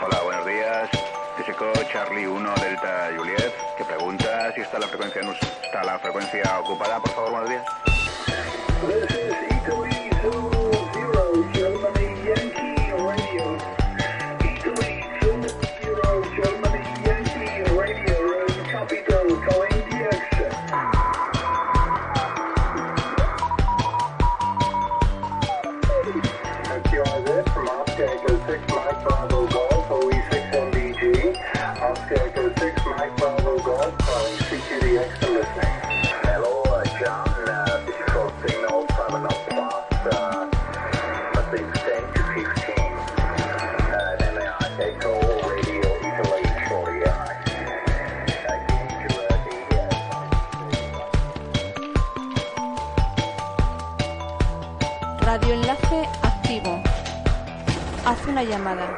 Hola, buenos días. Es Eco Charlie 1 Delta Juliet, que pregunta si está la frecuencia ocupada. Por favor, buenos días. Llamada.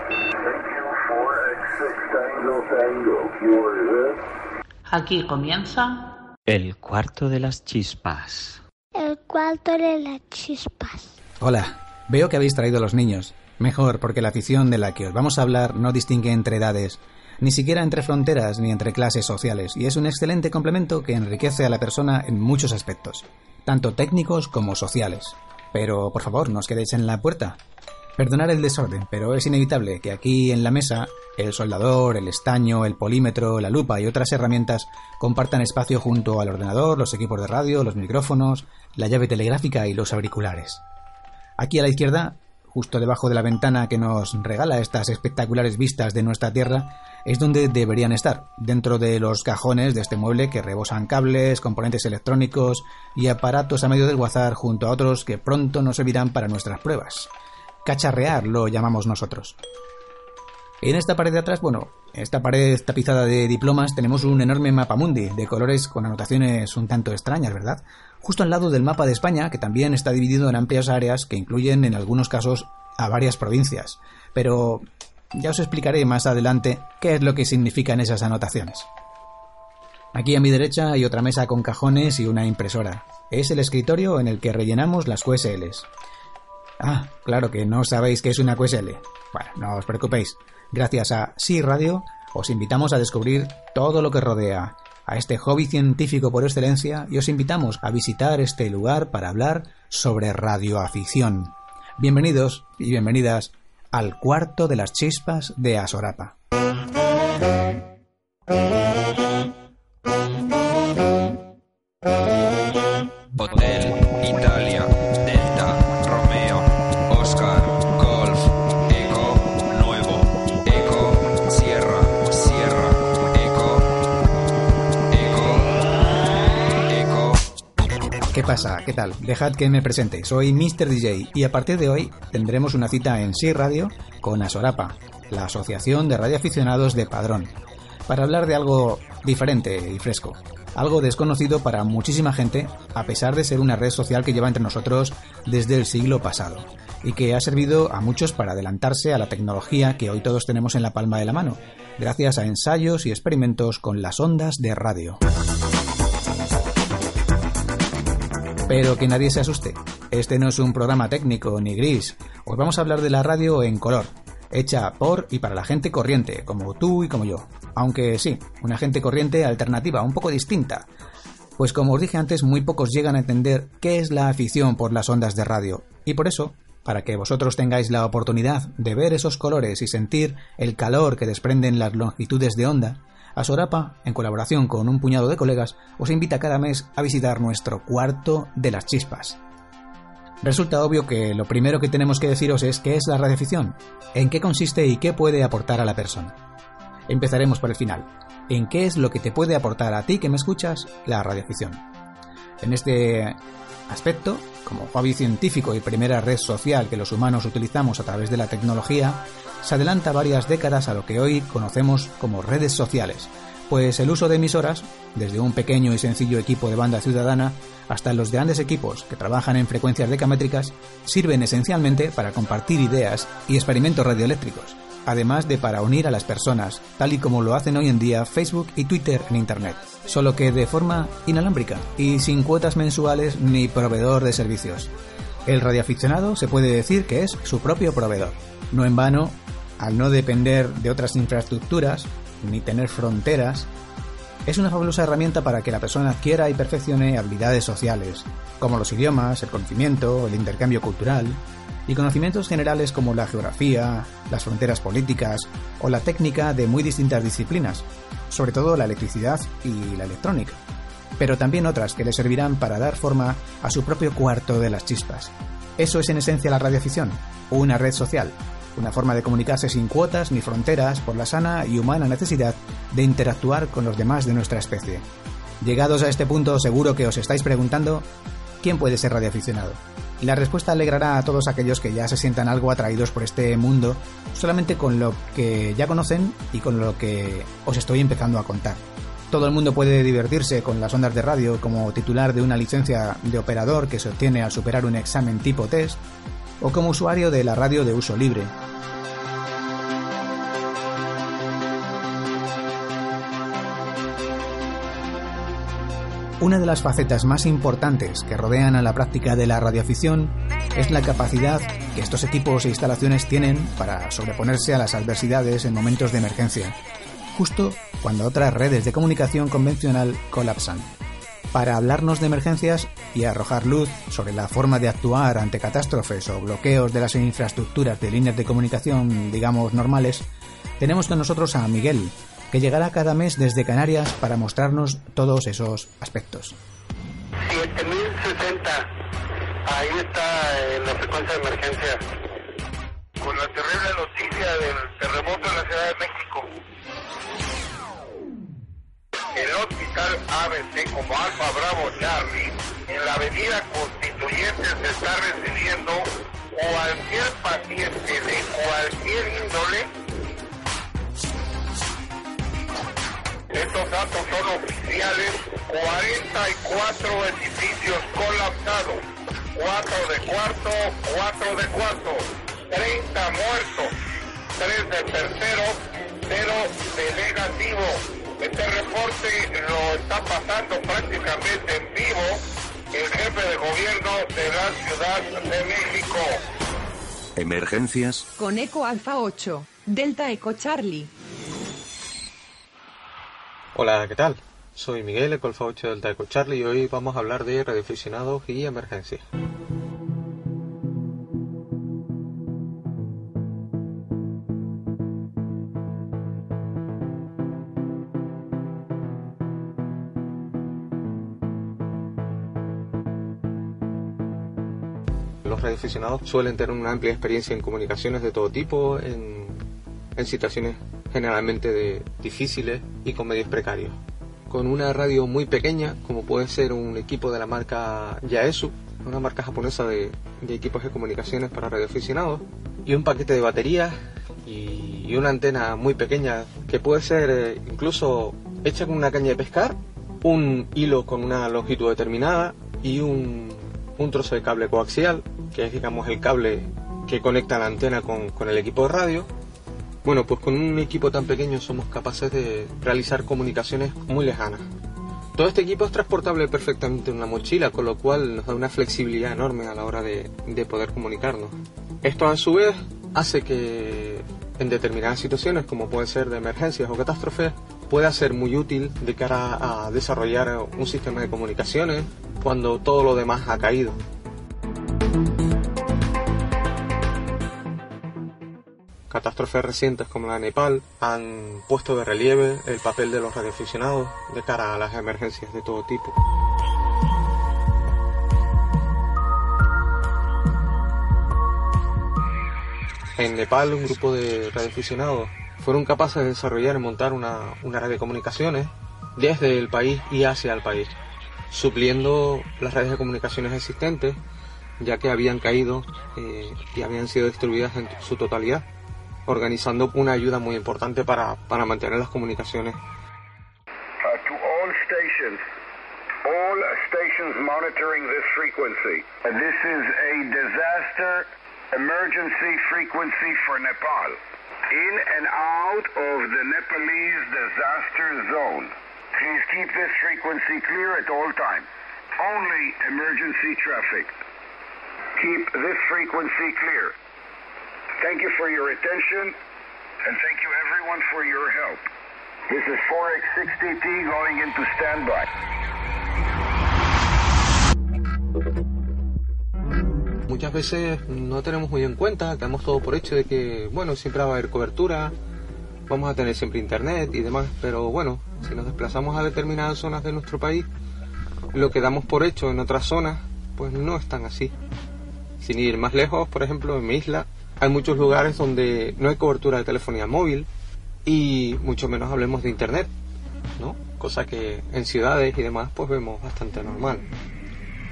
Aquí comienza el cuarto de las chispas. El cuarto de las chispas. Hola, veo que habéis traído a los niños. Mejor, porque la afición de la que os vamos a hablar no distingue entre edades, ni siquiera entre fronteras ni entre clases sociales, y es un excelente complemento que enriquece a la persona en muchos aspectos, tanto técnicos como sociales. Pero, por favor, no os quedéis en la puerta. Perdonad el desorden, pero es inevitable que aquí en la mesa el soldador, el estaño, el polímetro, la lupa y otras herramientas compartan espacio junto al ordenador, los equipos de radio, los micrófonos, la llave telegráfica y los auriculares. Aquí a la izquierda, justo debajo de la ventana que nos regala estas espectaculares vistas de nuestra tierra, es donde deberían estar, dentro de los cajones de este mueble que rebosan cables, componentes electrónicos y aparatos a medio desguazar junto a otros que pronto nos servirán para nuestras pruebas. Cacharrear lo llamamos nosotros. En esta pared de atrás, esta pared tapizada de diplomas, tenemos un enorme mapamundi de colores con anotaciones un tanto extrañas, ¿verdad? Justo al lado del mapa de España, que también está dividido en amplias áreas que incluyen en algunos casos a varias provincias. Pero ya os explicaré más adelante qué es lo que significan esas anotaciones. Aquí a mi derecha hay otra mesa con cajones y una impresora. Es el escritorio en el que rellenamos las QSLs. Ah, claro que no sabéis qué es una QSL. Bueno, no os preocupéis. Gracias a Sí Radio os invitamos a descubrir todo lo que rodea a este hobby científico por excelencia y os invitamos a visitar este lugar para hablar sobre radioafición. Bienvenidos y bienvenidas al cuarto de las chispas de Asorapa. Hotel Italia. ¿Qué pasa? ¿Qué tal? Dejad que me presente. Soy Mr. DJ y a partir de hoy tendremos una cita en Sí Radio con Asorapa, la Asociación de Radioaficionados de Padrón, para hablar de algo diferente y fresco. Algo desconocido para muchísima gente, a pesar de ser una red social que lleva entre nosotros desde el siglo pasado y que ha servido a muchos para adelantarse a la tecnología que hoy todos tenemos en la palma de la mano, gracias a ensayos y experimentos con las ondas de radio. Pero que nadie se asuste, este no es un programa técnico ni gris. Os vamos a hablar de la radio en color, hecha por y para la gente corriente, como tú y como yo. Aunque sí, una gente corriente alternativa, un poco distinta. Pues como os dije antes, muy pocos llegan a entender qué es la afición por las ondas de radio. Y por eso, para que vosotros tengáis la oportunidad de ver esos colores y sentir el calor que desprenden las longitudes de onda, Asorapa, en colaboración con un puñado de colegas, os invita cada mes a visitar nuestro cuarto de las chispas. Resulta obvio que lo primero que tenemos que deciros es qué es la radioafición, en qué consiste y qué puede aportar a la persona. Empezaremos por el final, en qué es lo que te puede aportar a ti que me escuchas la radioafición. En este aspecto, como hobby científico y primera red social que los humanos utilizamos a través de la tecnología, se adelanta varias décadas a lo que hoy conocemos como redes sociales, pues el uso de emisoras, desde un pequeño y sencillo equipo de banda ciudadana hasta los grandes equipos que trabajan en frecuencias decamétricas, sirven esencialmente para compartir ideas y experimentos radioeléctricos, además de para unir a las personas, tal y como lo hacen hoy en día Facebook y Twitter en Internet, solo que de forma inalámbrica y sin cuotas mensuales ni proveedor de servicios. El radioaficionado se puede decir que es su propio proveedor. No en vano, al no depender de otras infraestructuras ni tener fronteras, es una fabulosa herramienta para que la persona adquiera y perfeccione habilidades sociales, como los idiomas, el conocimiento, el intercambio cultural, y conocimientos generales como la geografía, las fronteras políticas o la técnica de muy distintas disciplinas, sobre todo la electricidad y la electrónica, pero también otras que le servirán para dar forma a su propio cuarto de las chispas. Eso es en esencia la radioafición, una red social, una forma de comunicarse sin cuotas ni fronteras por la sana y humana necesidad de interactuar con los demás de nuestra especie. Llegados a este punto, seguro que os estáis preguntando, ¿quién puede ser radioaficionado? Y la respuesta alegrará a todos aquellos que ya se sientan algo atraídos por este mundo, solamente con lo que ya conocen y con lo que os estoy empezando a contar. Todo el mundo puede divertirse con las ondas de radio como titular de una licencia de operador que se obtiene al superar un examen tipo test, o como usuario de la radio de uso libre. Una de las facetas más importantes que rodean a la práctica de la radioafición es la capacidad que estos equipos e instalaciones tienen para sobreponerse a las adversidades en momentos de emergencia, justo cuando otras redes de comunicación convencional colapsan. Para hablarnos de emergencias y arrojar luz sobre la forma de actuar ante catástrofes o bloqueos de las infraestructuras de líneas de comunicación, digamos, normales, tenemos con nosotros a Miguel, que llegará cada mes desde Canarias para mostrarnos todos esos aspectos. 7060, ahí está en la frecuencia de emergencia, con la terrible noticia del terremoto en la Ciudad de México. El hospital ABC como Alfa Bravo Charlie, en la avenida Constituyente se está recibiendo cualquier paciente de cualquier índole. Estos datos son oficiales, 44 edificios colapsados, 4 de cuarto, 30 muertos, 3 de tercero, 0 de negativo. Este reporte lo está pasando prácticamente en vivo el jefe de gobierno de la Ciudad de México. Emergencias. Con Eco Alfa 8, Delta Eco Charlie. Hola, ¿qué tal? Soy Miguel, Eco Alfa 8 Delta Eco Charlie, y hoy vamos a hablar de radioaficionados y emergencias. Los radioaficionados suelen tener una amplia experiencia en comunicaciones de todo tipo, en situaciones generalmente difíciles y con medios precarios. Con una radio muy pequeña, como puede ser un equipo de la marca Yaesu, una marca japonesa de equipos de comunicaciones para radioaficionados, y un paquete de baterías y una antena muy pequeña, que puede ser incluso hecha con una caña de pescar, un hilo con una longitud determinada y un trozo de cable coaxial, que es, digamos, el cable que conecta la antena con el equipo de radio. Bueno, pues con un equipo tan pequeño somos capaces de realizar comunicaciones muy lejanas. Todo este equipo es transportable perfectamente en una mochila, con lo cual nos da una flexibilidad enorme a la hora de poder comunicarnos. Esto a su vez hace que en determinadas situaciones, como pueden ser de emergencias o catástrofes, pueda ser muy útil de cara a desarrollar un sistema de comunicaciones cuando todo lo demás ha caído. Catástrofes recientes como la de Nepal han puesto de relieve el papel de los radioaficionados de cara a las emergencias de todo tipo. En Nepal, un grupo de radioaficionados fueron capaces de desarrollar y montar una red de comunicaciones desde el país y hacia el país, supliendo las redes de comunicaciones existentes, ya que habían caído y habían sido destruidas en su totalidad, organizando una ayuda muy importante para mantener las comunicaciones. To all stations monitoring this frequency. This is a disaster emergency frequency for Nepal. In and out of the Nepalese disaster zone. Please keep this frequency clear at all times. Only emergency traffic. Keep this frequency clear. Thank you for your attention, and thank you everyone for your help. This is 4X60T going into standby. Muchas veces no tenemos muy en cuenta, damos todo por hecho de que, bueno, siempre va a haber cobertura, vamos a tener siempre internet y demás, pero bueno, si nos desplazamos a determinadas zonas de nuestro país, lo que damos por hecho en otras zonas, pues no es tan así. Sin ir más lejos, por ejemplo, en mi isla, hay muchos lugares donde no hay cobertura de telefonía móvil y mucho menos hablemos de internet, ¿no? Cosa que en ciudades y demás pues vemos bastante normal.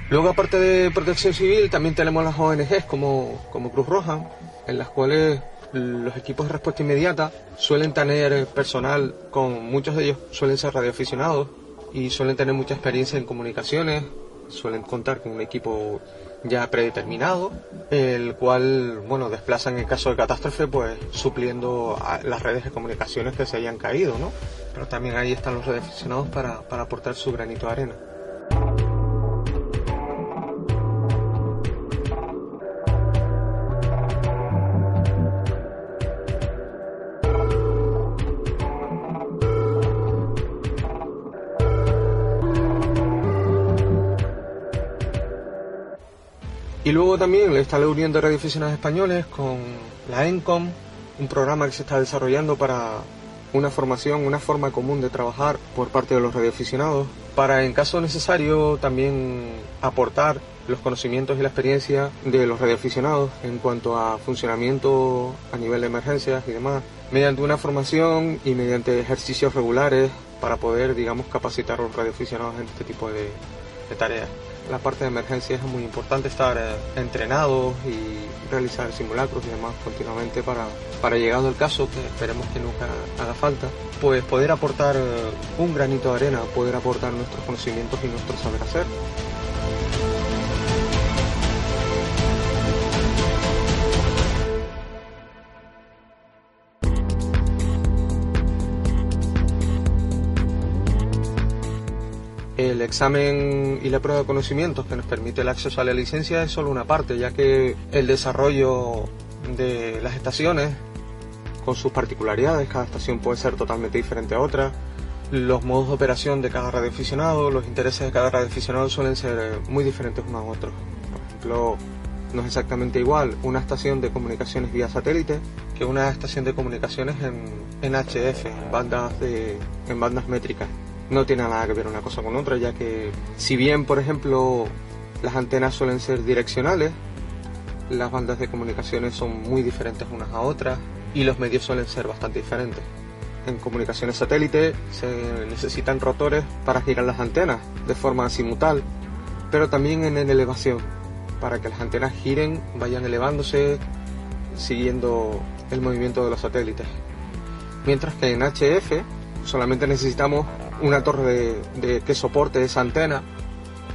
Luego, aparte de protección civil, también tenemos las ONGs como Cruz Roja, en las cuales los equipos de respuesta inmediata suelen tener personal, con muchos de ellos suelen ser radioaficionados y suelen tener mucha experiencia en comunicaciones, suelen contar con un equipo ya predeterminado, el cual, bueno, desplazan en caso de catástrofe, pues supliendo a las redes de comunicaciones que se hayan caído, ¿no? Pero también ahí están los radioaficionados para aportar su granito de arena. Y luego también está la Unión de Radioaficionados Españoles con la ENCOM, un programa que se está desarrollando para una formación, una forma común de trabajar por parte de los radioaficionados, para en caso necesario también aportar los conocimientos y la experiencia de los radioaficionados en cuanto a funcionamiento a nivel de emergencias y demás, mediante una formación y mediante ejercicios regulares para poder, digamos, capacitar a los radioaficionados en este tipo de tareas. La parte de emergencia es muy importante, estar entrenados y realizar simulacros y demás continuamente para llegado el caso, que esperemos que nunca haga falta, pues poder aportar un granito de arena, poder aportar nuestros conocimientos y nuestro saber hacer. El examen y la prueba de conocimientos que nos permite el acceso a la licencia es solo una parte, ya que el desarrollo de las estaciones, con sus particularidades, cada estación puede ser totalmente diferente a otra, los modos de operación de cada radioaficionado, los intereses de cada radioaficionado suelen ser muy diferentes unos a otros. Por ejemplo, no es exactamente igual una estación de comunicaciones vía satélite que una estación de comunicaciones en HF, en bandas métricas. No tiene nada que ver una cosa con otra, ya que si bien, por ejemplo, las antenas suelen ser direccionales, las bandas de comunicaciones son muy diferentes unas a otras y los medios suelen ser bastante diferentes. En comunicaciones satélite se necesitan rotores para girar las antenas de forma azimutal, pero también en elevación, para que las antenas giren, vayan elevándose, siguiendo el movimiento de los satélites. Mientras que en HF solamente necesitamos una torre que soporte esa antena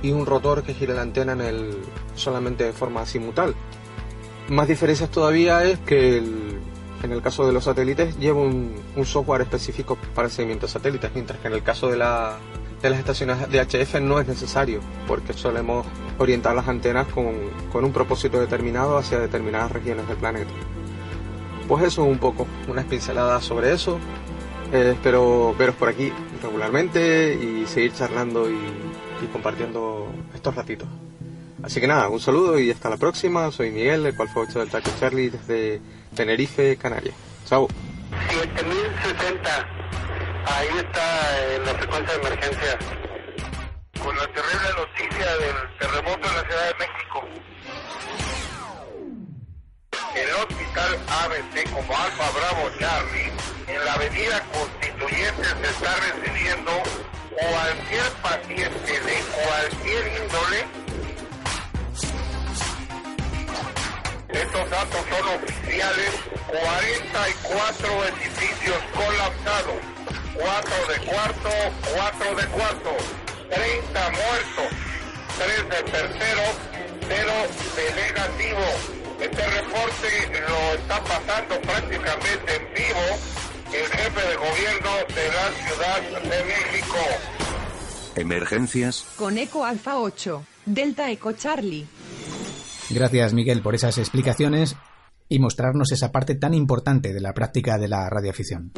y un rotor que gire la antena solamente de forma azimutal. Más diferencias todavía es que en el caso de los satélites lleva un software específico para el seguimiento de satélites, mientras que en el caso de las estaciones de HF no es necesario, porque solemos orientar las antenas con un propósito determinado hacia determinadas regiones del planeta. pues eso, un poco, unas pinceladas sobre eso. Espero veros por aquí regularmente y seguir charlando y compartiendo estos ratitos. Así que nada, un saludo y hasta la próxima. Soy Miguel, el Eco Alfa 8 Delta Charlie, desde Tenerife, Canarias. Chao. 7070, ahí está en la frecuencia de emergencia. Con la terrible noticia del terremoto en la Ciudad de México. El hospital ABC como Alfa Bravo Charlie en la avenida Constituyentes se está recibiendo cualquier paciente de cualquier índole. Estos datos son oficiales. 44 edificios colapsados, 4 de cuarto, 30 muertos, 3 de tercero, 0 de negativo. Este reporte lo está pasando prácticamente en vivo el jefe de gobierno de la Ciudad de México. Emergencias con Eco Alfa 8, Delta Eco Charlie. Gracias, Miguel, por esas explicaciones y mostrarnos esa parte tan importante de la práctica de la radioafición.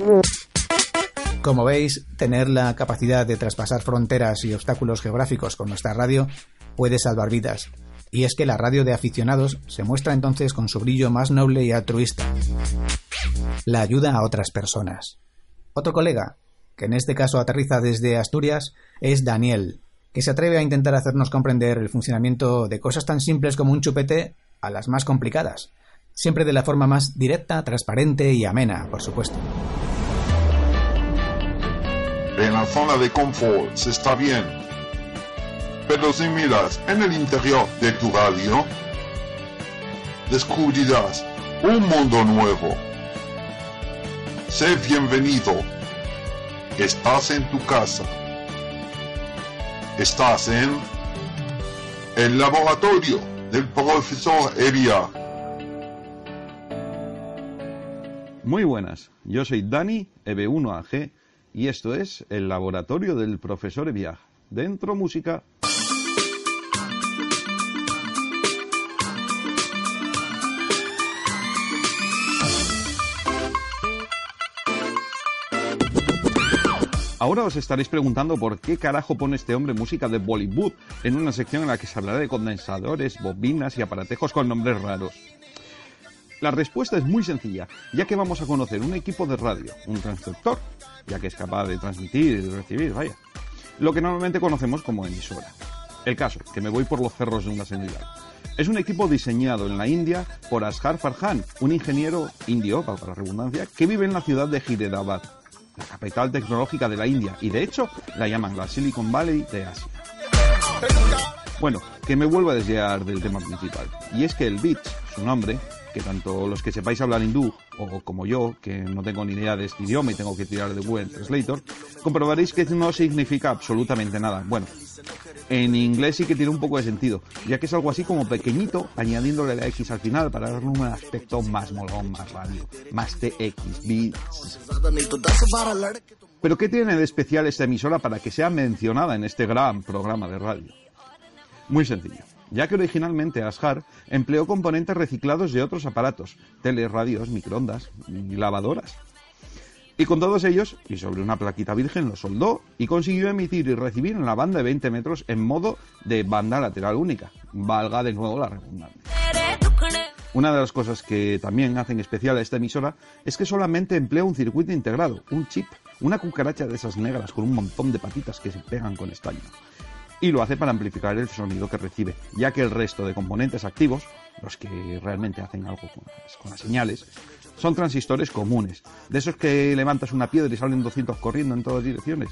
Como veis, tener la capacidad de traspasar fronteras y obstáculos geográficos con nuestra radio puede salvar vidas. Y es que la radio de aficionados se muestra entonces con su brillo más noble y altruista. La ayuda a otras personas. Otro colega, que en este caso aterriza desde Asturias, es Daniel, que se atreve a intentar hacernos comprender el funcionamiento de cosas tan simples como un chupete a las más complicadas, siempre de la forma más directa, transparente y amena, por supuesto. En la zona de confort se está bien, pero si miras en el interior de tu radio, descubrirás un mundo nuevo. Sé bienvenido. Estás en tu casa. Estás en el laboratorio del profesor E.B.A. Muy buenas, yo soy Dani, EB1AG, y esto es el laboratorio del profesor E.B.A. Dentro música. Ahora os estaréis preguntando por qué carajo pone este hombre música de Bollywood en una sección en la que se hablará de condensadores, bobinas y aparatejos con nombres raros. La respuesta es muy sencilla, ya que vamos a conocer un equipo de radio, un transductor, ya que es capaz de transmitir y recibir, vaya, lo que normalmente conocemos como emisora. El caso, que me voy por los cerros de una señal. Es un equipo diseñado en la India por Ashhar Farhan, un ingeniero indio, para la redundancia, que vive en la ciudad de Hyderabad, la capital tecnológica de la India, y de hecho la llaman la Silicon Valley de Asia. Bueno, que me vuelvo a desviar del tema principal, y es que el beat, su nombre, que tanto los que sepáis hablar hindú, o como yo, que no tengo ni idea de este idioma y tengo que tirar de Google Translator, comprobaréis que no significa absolutamente nada. Bueno, en inglés sí que tiene un poco de sentido, ya que es algo así como pequeñito, añadiéndole la X al final para darle un aspecto más molón, más radio, más TX, beats. Pero ¿qué tiene de especial esta emisora para que sea mencionada en este gran programa de radio? Muy sencillo, ya que originalmente Ashhar empleó componentes reciclados de otros aparatos, teles, radios, microondas y lavadoras. Y con todos ellos, y sobre una plaquita virgen, los soldó y consiguió emitir y recibir en la banda de 20 metros en modo de banda lateral única, valga de nuevo la redundancia. Una de las cosas que también hacen especial a esta emisora es que solamente emplea un circuito integrado, un chip, una cucaracha de esas negras con un montón de patitas que se pegan con estaño. Y lo hace para amplificar el sonido que recibe, ya que el resto de componentes activos, los que realmente hacen algo con las señales, son transistores comunes, de esos que levantas una piedra y salen 200 corriendo en todas direcciones.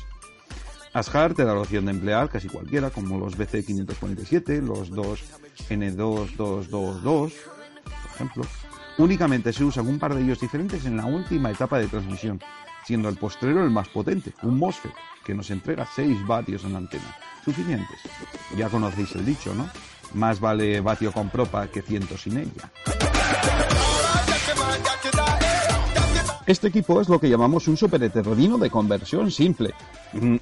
Ashhar te da la opción de emplear casi cualquiera, como los BC547, los 2N2222, por ejemplo. Únicamente se usan un par de ellos diferentes en la última etapa de transmisión, siendo el postrero el más potente, un MOSFET, que nos entrega 6 vatios en la antena. Suficientes. Ya conocéis el dicho, ¿no? Más vale vatio con propa que ciento sin ella. Este equipo es lo que llamamos un superheterodino de conversión simple.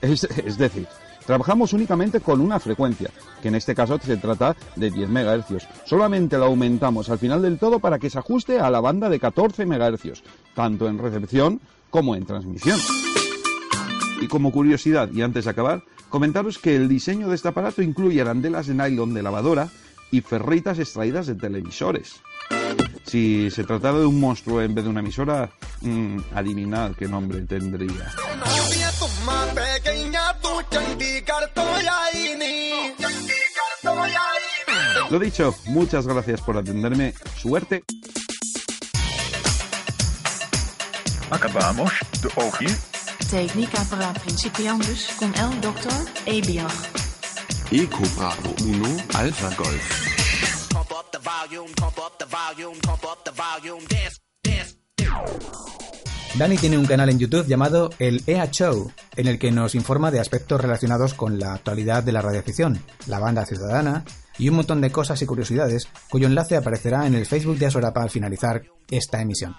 Es decir, Trabajamos únicamente con una frecuencia, que en este caso se trata de 10 MHz. Solamente la aumentamos al final del todo para que se ajuste a la banda de 14 MHz, tanto en recepción como en transmisión. Y como curiosidad, y antes de acabar, comentaros que el diseño de este aparato incluye arandelas de nylon de lavadora y ferritas extraídas de televisores. Si se tratara de un monstruo en vez de una emisora, adivinad qué nombre tendría. Lo dicho, muchas gracias por atenderme. Suerte. Acabamos de oír Técnica para principiantes con el Dr. Ebiach. Eco Bravo 1 Alpha Golf. Dani tiene un canal en YouTube llamado El E.A. Show, en el que nos informa de aspectos relacionados con la actualidad de la radioafición, la banda ciudadana y un montón de cosas y curiosidades, cuyo enlace aparecerá en el Facebook de Asorapa al finalizar esta emisión.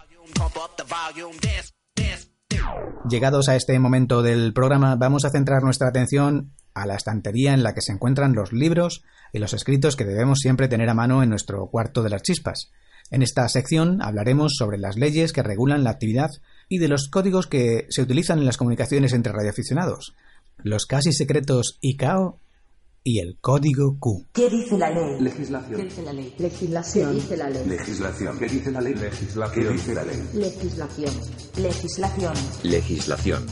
Llegados a este momento del programa, vamos a centrar nuestra atención a la estantería en la que se encuentran los libros y los escritos que debemos siempre tener a mano en nuestro cuarto de las chispas. En esta sección hablaremos sobre las leyes que regulan la actividad y de los códigos que se utilizan en las comunicaciones entre radioaficionados, los casi secretos ICAO y el código Q. ¿Qué dice la ley? Legislación. ¿Qué dice la ley? Legislación. ¿Qué dice la ley? Legislación. ¿Qué dice la ley? Legislación. ¿Qué dice la ley? Legislación. Legislación. Legislación.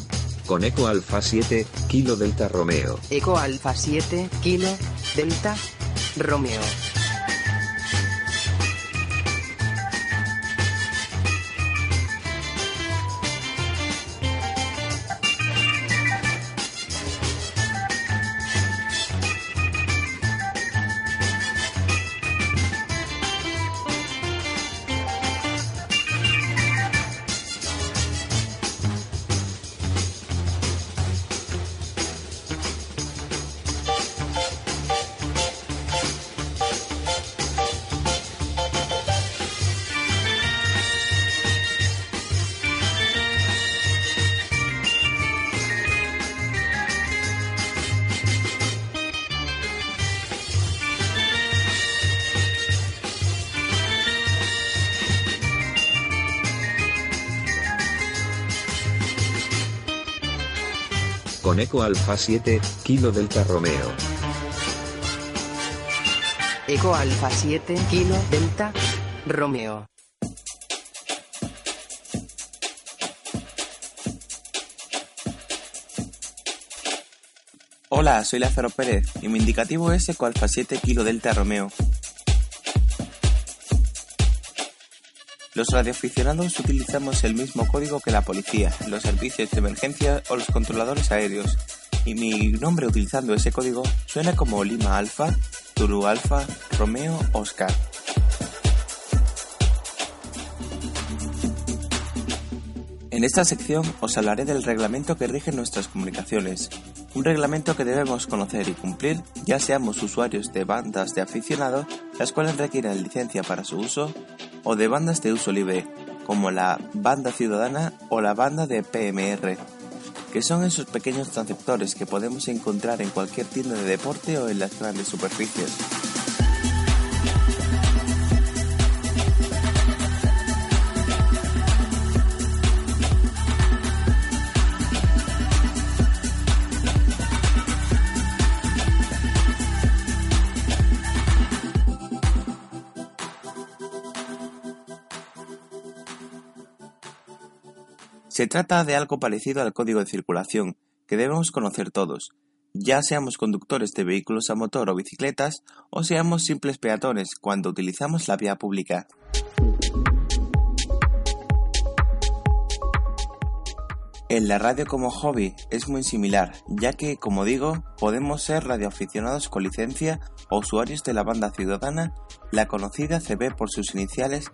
Con Eco Alfa 7 Kilo Delta Romeo. Eco Alfa 7 Kilo Delta Romeo. Con Eco Alfa 7, Kilo Delta Romeo. Eco Alfa 7, Kilo Delta Romeo. Hola, soy Lázaro Pérez y mi indicativo es Eco Alfa 7, Kilo Delta Romeo. Los radioaficionados utilizamos el mismo código que la policía, los servicios de emergencia o los controladores aéreos, y mi nombre utilizando ese código suena como Lima Alfa, Turu Alfa, Romeo, Oscar. En esta sección os hablaré del reglamento que rige nuestras comunicaciones, un reglamento que debemos conocer y cumplir, ya seamos usuarios de bandas de aficionado, las cuales requieren licencia para su uso, o de bandas de uso libre, como la banda ciudadana o la banda de PMR, que son esos pequeños transceptores que podemos encontrar en cualquier tienda de deporte o en las grandes superficies. Se trata de algo parecido al código de circulación, que debemos conocer todos, ya seamos conductores de vehículos a motor o bicicletas, o seamos simples peatones cuando utilizamos la vía pública. En la radio como hobby es muy similar, ya que, como digo, podemos ser radioaficionados con licencia o usuarios de la banda ciudadana, la conocida CB por sus iniciales,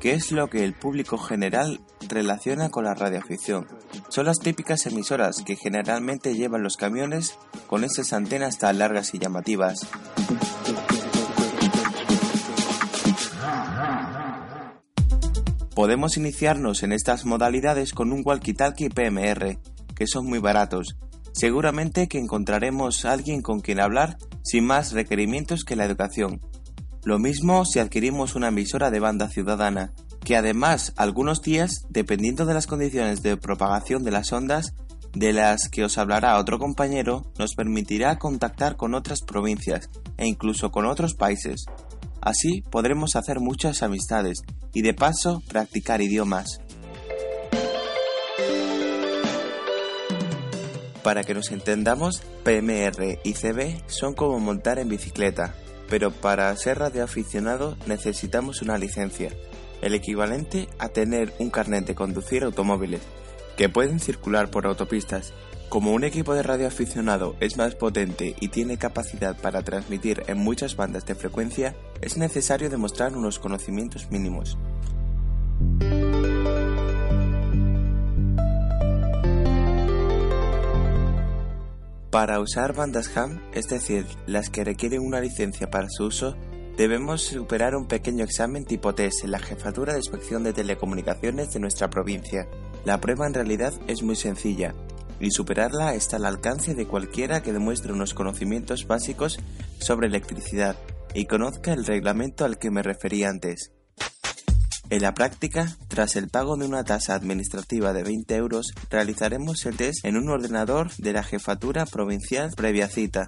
que es lo que el público general relaciona con la radioafición. Son las típicas emisoras que generalmente llevan los camiones con esas antenas tan largas y llamativas. Podemos iniciarnos en estas modalidades con un walkie-talkie PMR, que son muy baratos, Seguramente que encontraremos a alguien con quien hablar sin más requerimientos que la educación. Lo mismo si adquirimos una emisora de banda ciudadana, que además algunos días, dependiendo de las condiciones de propagación de las ondas, de las que os hablará otro compañero, nos permitirá contactar con otras provincias e incluso con otros países. Así podremos hacer muchas amistades y de paso practicar idiomas. Para que nos entendamos, PMR y CB son como montar en bicicleta, pero para ser radioaficionado necesitamos una licencia, el equivalente a tener un carnet de conducir automóviles, que pueden circular por autopistas. Como un equipo de radioaficionado es más potente y tiene capacidad para transmitir en muchas bandas de frecuencia, es necesario demostrar unos conocimientos mínimos. Para usar bandas ham, es decir, las que requieren una licencia para su uso, debemos superar un pequeño examen tipo test en la Jefatura de Inspección de Telecomunicaciones de nuestra provincia. La prueba en realidad es muy sencilla, y superarla está al alcance de cualquiera que demuestre unos conocimientos básicos sobre electricidad y conozca el reglamento al que me referí antes. En la práctica, tras el pago de una tasa administrativa de 20 euros, realizaremos el test en un ordenador de la Jefatura Provincial previa cita.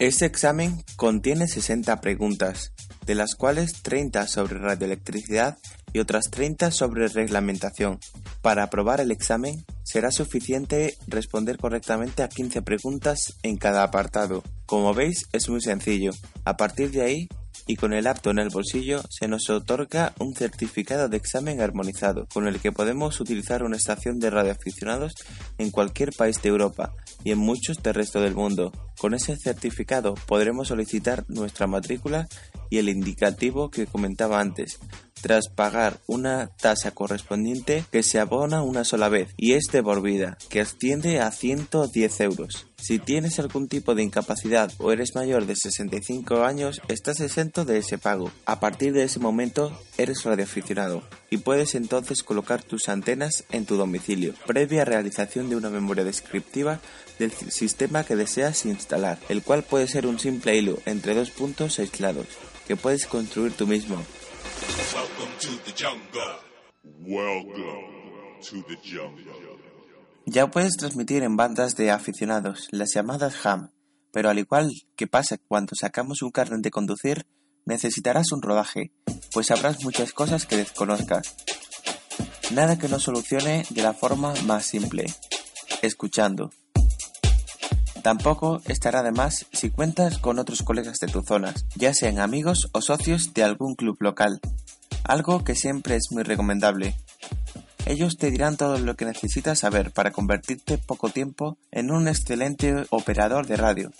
Este examen contiene 60 preguntas, de las cuales 30 sobre radioelectricidad y otras 30 sobre reglamentación. Para aprobar el examen, será suficiente responder correctamente a 15 preguntas en cada apartado. Como veis, es muy sencillo. A partir de ahí, y con el apto en el bolsillo, se nos otorga un certificado de examen armonizado, con el que podemos utilizar una estación de radioaficionados en cualquier país de Europa y en muchos del resto del mundo. Con ese certificado podremos solicitar nuestra matrícula y el indicativo que comentaba antes, tras pagar una tasa correspondiente que se abona una sola vez y es de por vida, que asciende a 110 euros. Si tienes algún tipo de incapacidad o eres mayor de 65 años, estás exento de ese pago. A partir de ese momento eres radioaficionado y puedes entonces colocar tus antenas en tu domicilio, previa realización de una memoria descriptiva del sistema que deseas instalar, el cual puede ser un simple hilo entre dos puntos aislados, que puedes construir tú mismo. Ya puedes transmitir en bandas de aficionados, las llamadas ham, pero al igual que pasa cuando sacamos un carnet de conducir, necesitarás un rodaje, pues habrás muchas cosas que desconozcas. Nada que no solucione de la forma más simple, escuchando. Tampoco estará de más si cuentas con otros colegas de tu zona, ya sean amigos o socios de algún club local, algo que siempre es muy recomendable. Ellos te dirán todo lo que necesitas saber para convertirte en poco tiempo en un excelente operador de radio.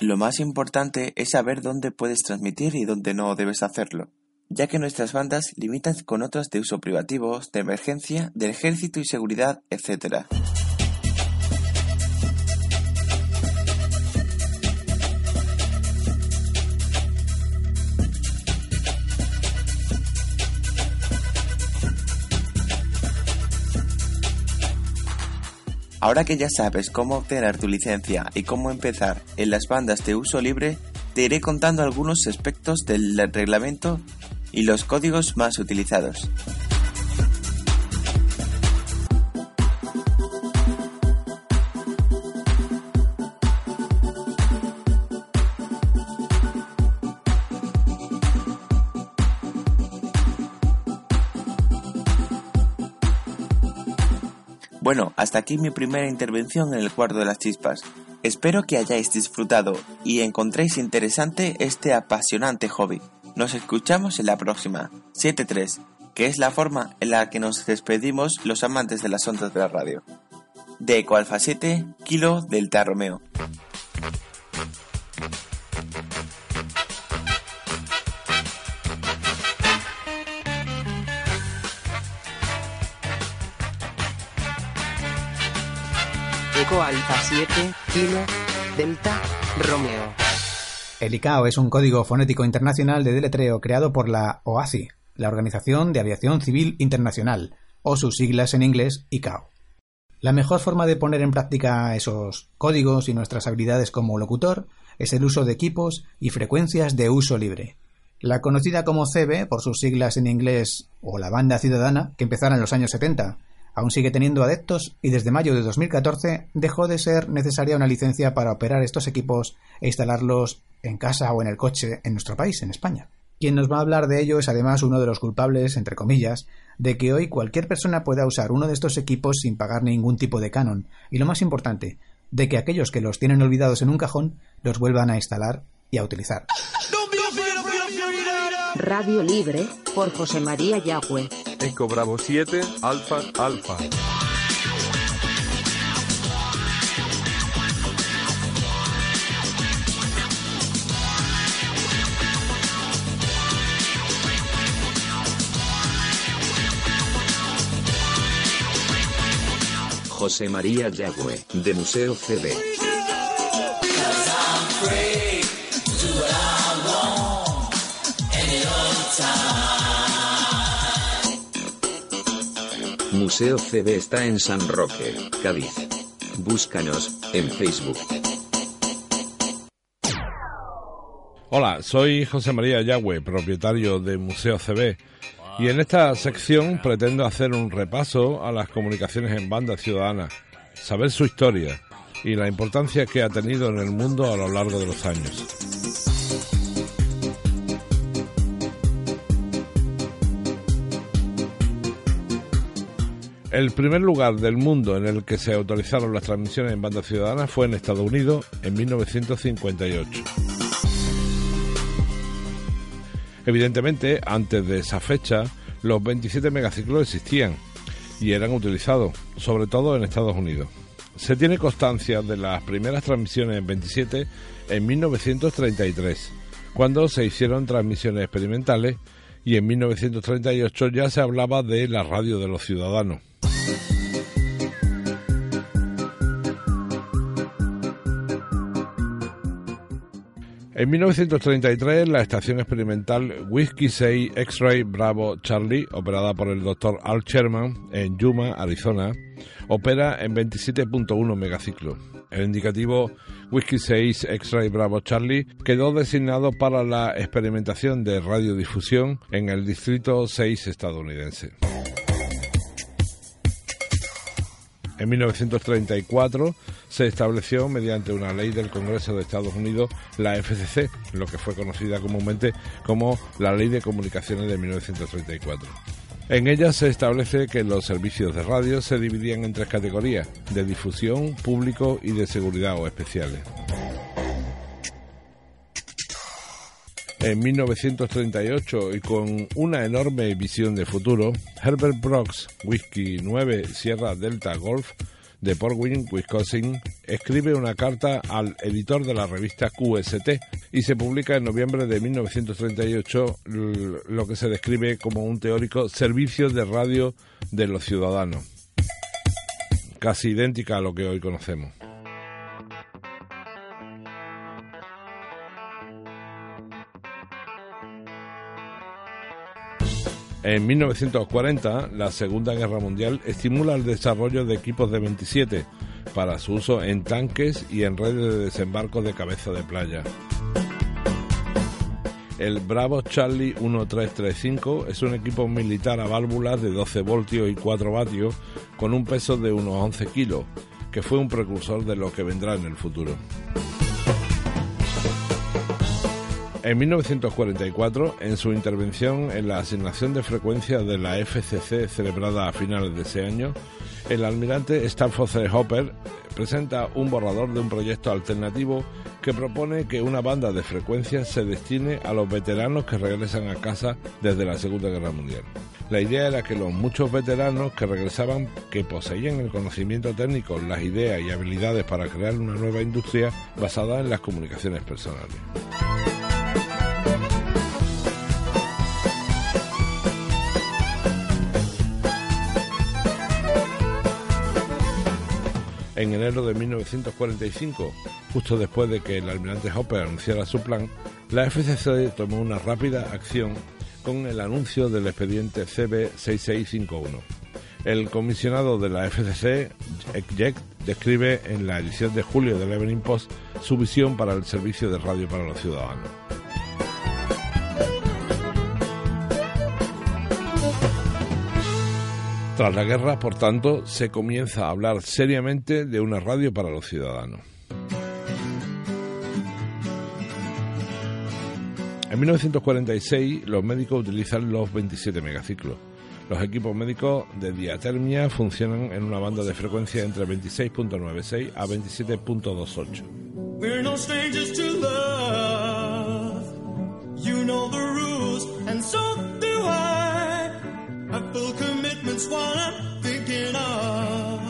Lo más importante es saber dónde puedes transmitir y dónde no debes hacerlo, ya que nuestras bandas limitan con otras de uso privativo, de emergencia, del ejército y seguridad, etc. Ahora que ya sabes cómo obtener tu licencia y cómo empezar en las bandas de uso libre, te iré contando algunos aspectos del reglamento y los códigos más utilizados. Bueno, hasta aquí mi primera intervención en el cuarto de las chispas. Espero que hayáis disfrutado y encontréis interesante este apasionante hobby. Nos escuchamos en la próxima, 7.3, que es la forma en la que nos despedimos los amantes de las ondas de la radio. De Eco Alfa 7 Kilo Delta Romeo. Alfa 7, Kilo, Delta, Romeo. El ICAO es un código fonético internacional de deletreo creado por la OACI, la Organización de Aviación Civil Internacional, o sus siglas en inglés ICAO. La mejor forma de poner en práctica esos códigos y nuestras habilidades como locutor es el uso de equipos y frecuencias de uso libre. La conocida como CB, por sus siglas en inglés, o la banda ciudadana, que empezara en los años 70, aún sigue teniendo adeptos y desde mayo de 2014 dejó de ser necesaria una licencia para operar estos equipos e instalarlos en casa o en el coche en nuestro país, en España. Quien nos va a hablar de ello es además uno de los culpables, entre comillas, de que hoy cualquier persona pueda usar uno de estos equipos sin pagar ningún tipo de canon, y lo más importante, de que aquellos que los tienen olvidados en un cajón los vuelvan a instalar y a utilizar. Radio Libre, por José María Yagüe. Eco Bravo 7, Alfa, Alfa. José María Yagüe, de Museo CB. Museo CB está en San Roque, Cádiz. Búscanos en Facebook. Hola, soy José María Yagüe, propietario de Museo CB, y en esta sección pretendo hacer un repaso a las comunicaciones en banda ciudadana, saber su historia y la importancia que ha tenido en el mundo a lo largo de los años. El primer lugar del mundo en el que se autorizaron las transmisiones en banda ciudadana fue en Estados Unidos en 1958. Evidentemente, antes de esa fecha, los 27 megaciclos existían y eran utilizados, sobre todo en Estados Unidos. Se tiene constancia de las primeras transmisiones en 27 en 1933, cuando se hicieron transmisiones experimentales, y en 1938 ya se hablaba de la radio de los ciudadanos. En 1933, la estación experimental Whiskey 6 X-ray Bravo Charlie, operada por el Dr. Al Sherman en Yuma, Arizona, opera en 27.1 megaciclos. El indicativo Whiskey 6 X-ray Bravo Charlie quedó designado para la experimentación de radiodifusión en el Distrito 6 estadounidense. En 1934 se estableció mediante una ley del Congreso de Estados Unidos la FCC, lo que fue conocida comúnmente como la Ley de Comunicaciones de 1934. En ella se establece que los servicios de radio se dividían en tres categorías: de difusión, público y de seguridad o especiales. En 1938, y con una enorme visión de futuro, Herbert Brooks, Whisky 9 Sierra Delta Golf, de Port Wayne, Wisconsin, escribe una carta al editor de la revista QST y se publica en noviembre de 1938 lo que se describe como un teórico servicio de radio de los ciudadanos, casi idéntica a lo que hoy conocemos. En 1940, la Segunda Guerra Mundial estimula el desarrollo de equipos de 27 para su uso en tanques y en redes de desembarco de cabeza de playa. El Bravo Charlie 1335 es un equipo militar a válvulas de 12 voltios y 4 vatios con un peso de unos 11 kilos, que fue un precursor de lo que vendrá en el futuro. En 1944, en su intervención en la asignación de frecuencias de la FCC celebrada a finales de ese año, el almirante Stafford C. Hopper presenta un borrador de un proyecto alternativo que propone que una banda de frecuencias se destine a los veteranos que regresan a casa desde la Segunda Guerra Mundial. La idea era que los muchos veteranos que regresaban, que poseían el conocimiento técnico, las ideas y habilidades para crear una nueva industria basada en las comunicaciones personales. En enero de 1945, justo después de que el almirante Hopper anunciara su plan, la FCC tomó una rápida acción con el anuncio del expediente CB 6651. El comisionado de la FCC, E. K. Jett, describe en la edición de julio del Evening Post su visión para el servicio de radio para los ciudadanos. Tras la guerra, por tanto, se comienza a hablar seriamente de una radio para los ciudadanos. En 1946, los médicos utilizan los 27 megaciclos. Los equipos médicos de diatermia funcionan en una banda de frecuencia entre 26.96 a 27.28. We're no strangers to love. You know the rules, and so do I. I feel commitment's what I'm thinking of.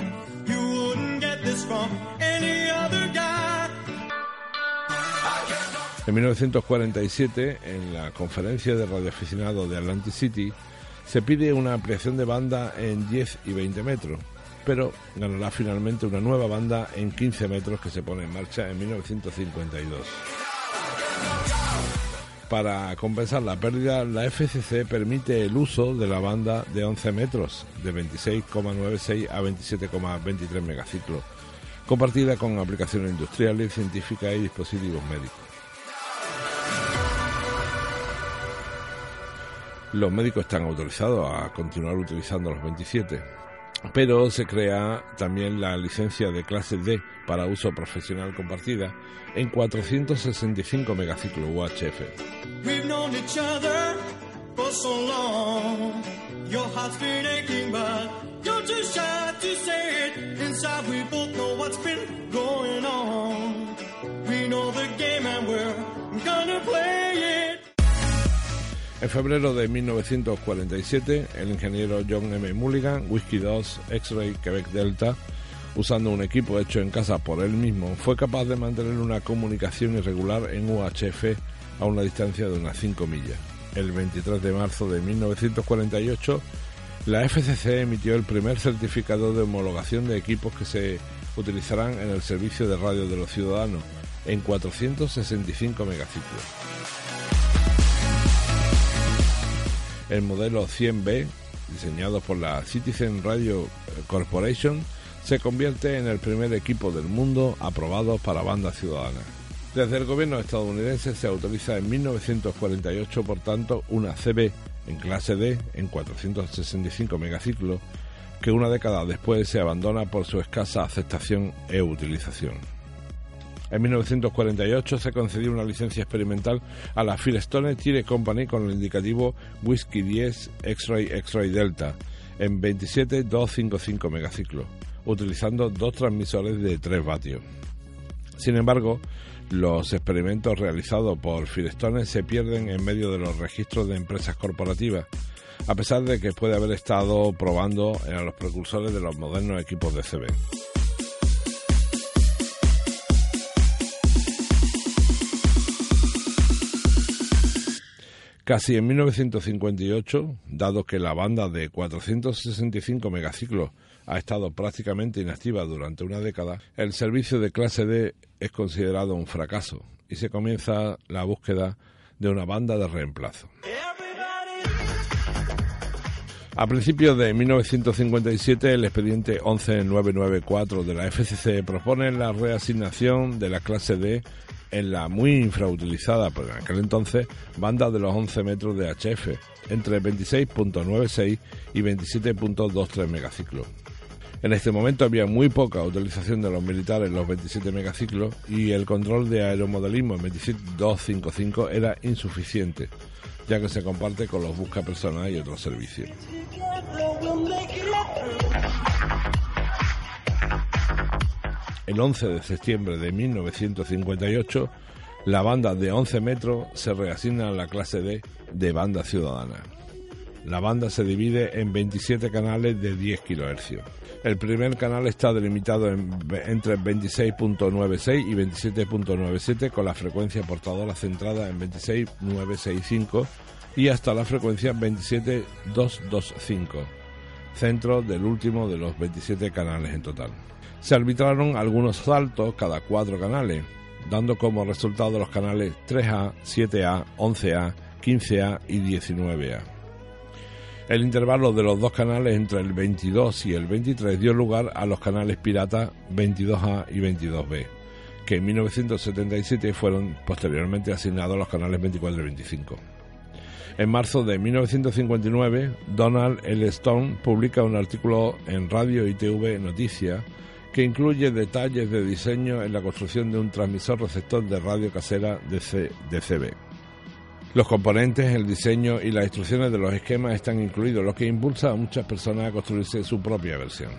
You wouldn't get this from any other guy. En 1947, en la conferencia de radioaficionados de Atlantic City, se pide una ampliación de banda en 10 y 20 metros, pero ganará finalmente una nueva banda en 15 metros que se pone en marcha en 1952. Para compensar la pérdida, la FCC permite el uso de la banda de 11 metros, de 26,96 a 27,23 megaciclos, compartida con aplicaciones industriales, científicas y dispositivos médicos. Los médicos están autorizados a continuar utilizando los 27, pero se crea también la licencia de clase D para uso profesional compartida en 465 megaciclos UHF. En febrero de 1947, el ingeniero John M. Mulligan, Whisky 2 X-Ray Quebec Delta, usando un equipo hecho en casa por él mismo, fue capaz de mantener una comunicación irregular en UHF a una distancia de unas 5 millas. El 23 de marzo de 1948, la FCC emitió el primer certificado de homologación de equipos que se utilizarán en el servicio de radio de los ciudadanos, en 465 megaciclos. El modelo 100B, diseñado por la Citizen Radio Corporation, se convierte en el primer equipo del mundo aprobado para bandas ciudadanas. Desde el gobierno estadounidense se autoriza en 1948, por tanto, una CB en clase D en 465 megaciclos, que una década después se abandona por su escasa aceptación e utilización. En 1948 se concedió una licencia experimental a la Firestone Tire Company con el indicativo Whiskey 10 X-ray X-ray Delta en 27.255 megaciclos, utilizando dos transmisores de 3 vatios. Sin embargo, los experimentos realizados por Firestone se pierden en medio de los registros de empresas corporativas, a pesar de que puede haber estado probando a los precursores de los modernos equipos de CB. Casi en 1958, dado que la banda de 465 megaciclos ha estado prácticamente inactiva durante una década, el servicio de clase D es considerado un fracaso y se comienza la búsqueda de una banda de reemplazo. A principios de 1957, el expediente 11994 de la FCC propone la reasignación de la clase D en la muy infrautilizada por aquel entonces banda de los 11 metros de HF, entre 26.96 y 27.23 megaciclos. En este momento había muy poca utilización de los militares en los 27 megaciclos y el control de aeromodelismo en 27.255 era insuficiente, ya que se comparte con los buscapersonas y otros servicios. El 11 de septiembre de 1958, la banda de 11 metros se reasigna a la clase D de banda ciudadana. La banda se divide en 27 canales de 10 kHz. El primer canal está delimitado entre 26.96 y 27.97 con la frecuencia portadora centrada en 26.965 y hasta la frecuencia 27.225, centro del último de los 27 canales en total. Se arbitraron algunos saltos cada 4 canales, dando como resultado los canales 3A, 7A, 11A, 15A y 19A. El intervalo de los dos canales entre el 22 y el 23 dio lugar a los canales piratas 22A y 22B, que en 1977 fueron posteriormente asignados a los canales 24 y 25. En marzo de 1959, Donald L. Stone publica un artículo en Radio y TV Noticias que incluye detalles de diseño en la construcción de un transmisor receptor de radio casera de CB. Los componentes, el diseño y las instrucciones de los esquemas están incluidos, lo que impulsa a muchas personas a construirse su propia versión.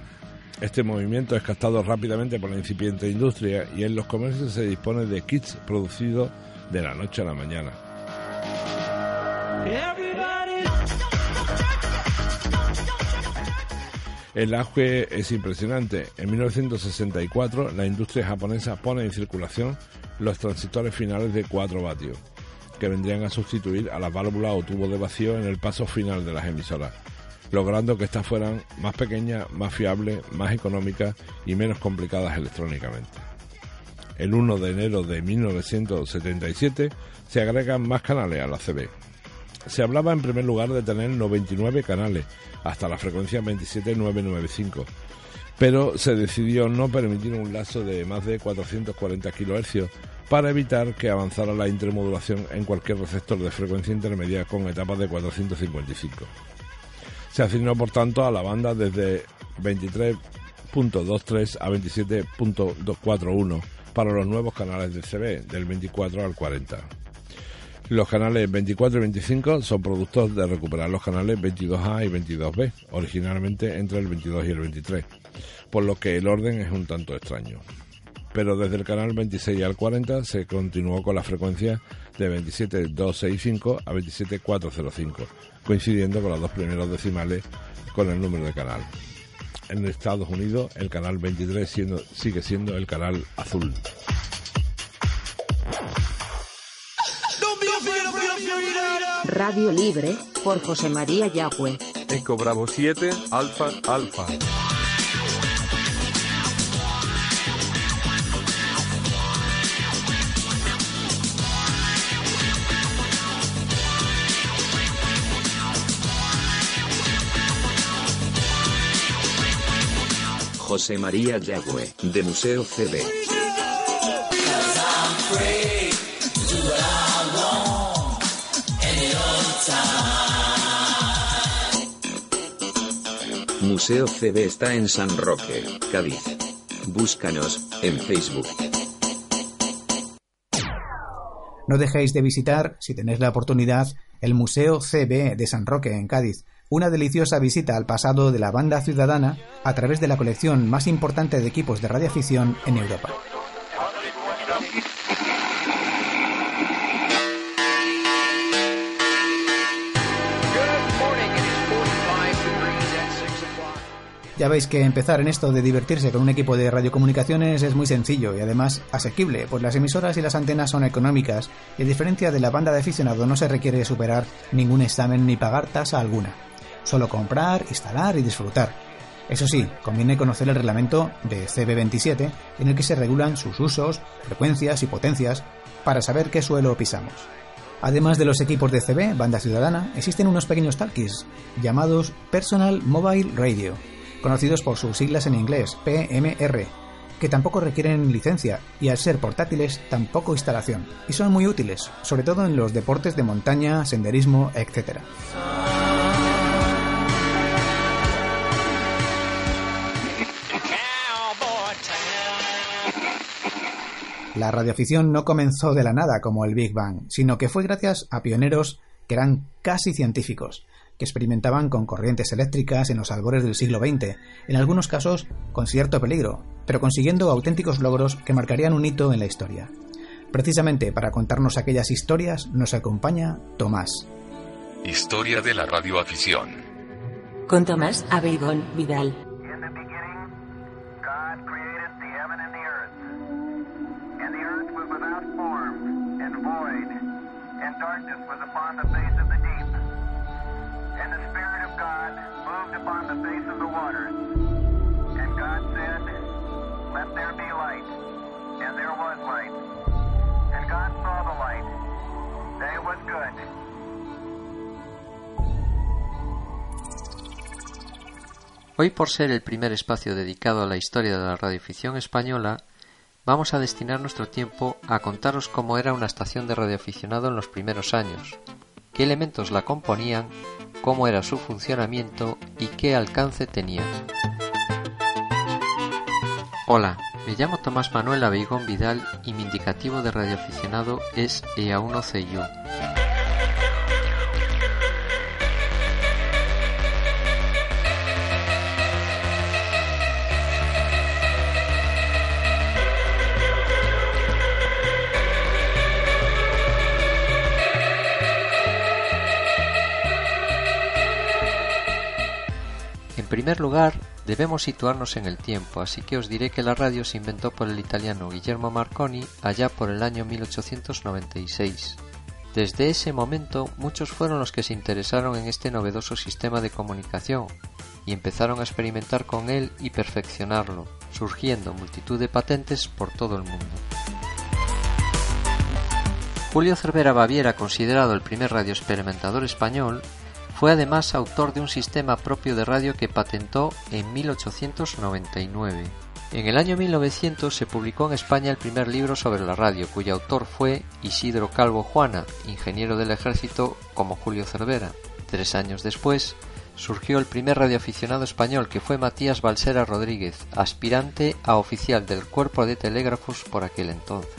Este movimiento es captado rápidamente por la incipiente industria y en los comercios se dispone de kits producidos de la noche a la mañana. El auge es impresionante. En 1964, la industria japonesa pone en circulación los transistores finales de 4 vatios, que vendrían a sustituir a las válvulas o tubos de vacío en el paso final de las emisoras, logrando que estas fueran más pequeñas, más fiables, más económicas y menos complicadas electrónicamente. El 1 de enero de 1977 se agregan más canales a la CB. Se hablaba en primer lugar de tener 99 canales, hasta la frecuencia 27995, pero se decidió no permitir un lazo de más de 440 kHz para evitar que avanzara la intermodulación en cualquier receptor de frecuencia intermedia con etapas de 455. Se asignó por tanto a la banda desde 23.23 a 27.241 para los nuevos canales de CB, del 24 al 40. Los canales 24 y 25 son productos de recuperar los canales 22A y 22B, originalmente entre el 22 y el 23, por lo que el orden es un tanto extraño. Pero desde el canal 26 al 40 se continuó con la frecuencia de 27265 a 27405, coincidiendo con los dos primeros decimales con el número de canal. En Estados Unidos el canal 23 sigue siendo el canal azul. Radio Libre, por José María Yagüe. Eco Bravo 7, Alfa, Alfa. José María Yagüe, de Museo CB. Museo CB está en San Roque, Cádiz. Búscanos en Facebook. No dejéis de visitar, si tenéis la oportunidad, el Museo CB de San Roque, en Cádiz. Una deliciosa visita al pasado de la banda ciudadana a través de la colección más importante de equipos de radioafición en Europa. Ya veis que empezar en esto de divertirse con un equipo de radiocomunicaciones es muy sencillo y además asequible, pues las emisoras y las antenas son económicas y a diferencia de la banda de aficionado no se requiere superar ningún examen ni pagar tasa alguna. Solo comprar, instalar y disfrutar. Eso sí, conviene conocer el reglamento de CB27 en el que se regulan sus usos, frecuencias y potencias para saber qué suelo pisamos. Además de los equipos de CB, banda ciudadana, existen unos pequeños talkies llamados Personal Mobile Radio, conocidos por sus siglas en inglés, PMR, que tampoco requieren licencia y al ser portátiles tampoco instalación, y son muy útiles, sobre todo en los deportes de montaña, senderismo, etc. La radioafición no comenzó de la nada como el Big Bang, sino que fue gracias a pioneros que eran casi científicos, que experimentaban con corrientes eléctricas en los albores del siglo XX, en algunos casos con cierto peligro, pero consiguiendo auténticos logros que marcarían un hito en la historia. Precisamente para contarnos aquellas historias nos acompaña Tomás. Historia de la radioafición. Con Tomás Abelgón Vidal. Hoy, por ser el primer espacio dedicado a la historia de la radioficción española, vamos a destinar nuestro tiempo a contaros cómo era una estación de radioaficionado en los primeros años, qué elementos la componían, cómo era su funcionamiento y qué alcance tenía. Hola, me llamo Tomás Manuel Abeigón Vidal y mi indicativo de radioaficionado es EA1CU. En primer lugar, debemos situarnos en el tiempo, así que os diré que la radio se inventó por el italiano Guillermo Marconi allá por el año 1896. Desde ese momento, muchos fueron los que se interesaron en este novedoso sistema de comunicación y empezaron a experimentar con él y perfeccionarlo, surgiendo multitud de patentes por todo el mundo. Julio Cervera Baviera, considerado el primer radioexperimentador español, fue además autor de un sistema propio de radio que patentó en 1899. En el año 1900 se publicó en España el primer libro sobre la radio, cuyo autor fue Isidro Calvo Juana, ingeniero del ejército como Julio Cervera. 3 años después surgió el primer radioaficionado español, que fue Matías Balsera Rodríguez, aspirante a oficial del Cuerpo de Telégrafos por aquel entonces.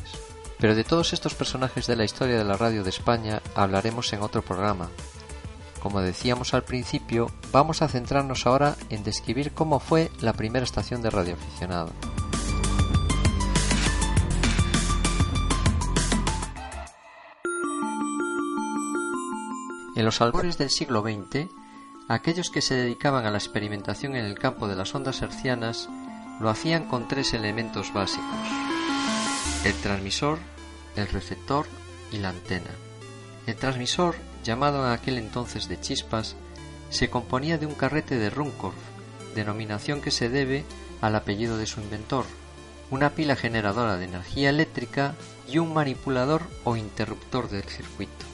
Pero de todos estos personajes de la historia de la radio de España hablaremos en otro programa. Como decíamos al principio, vamos a centrarnos ahora en describir cómo fue la primera estación de radioaficionado. En los albores del siglo XX, aquellos que se dedicaban a la experimentación en el campo de las ondas hercianas lo hacían con 3 elementos básicos: el transmisor, el receptor y la antena. El transmisor, llamado en aquel entonces de chispas, se componía de un carrete de Ruhmkorff, denominación que se debe al apellido de su inventor, una pila generadora de energía eléctrica y un manipulador o interruptor del circuito.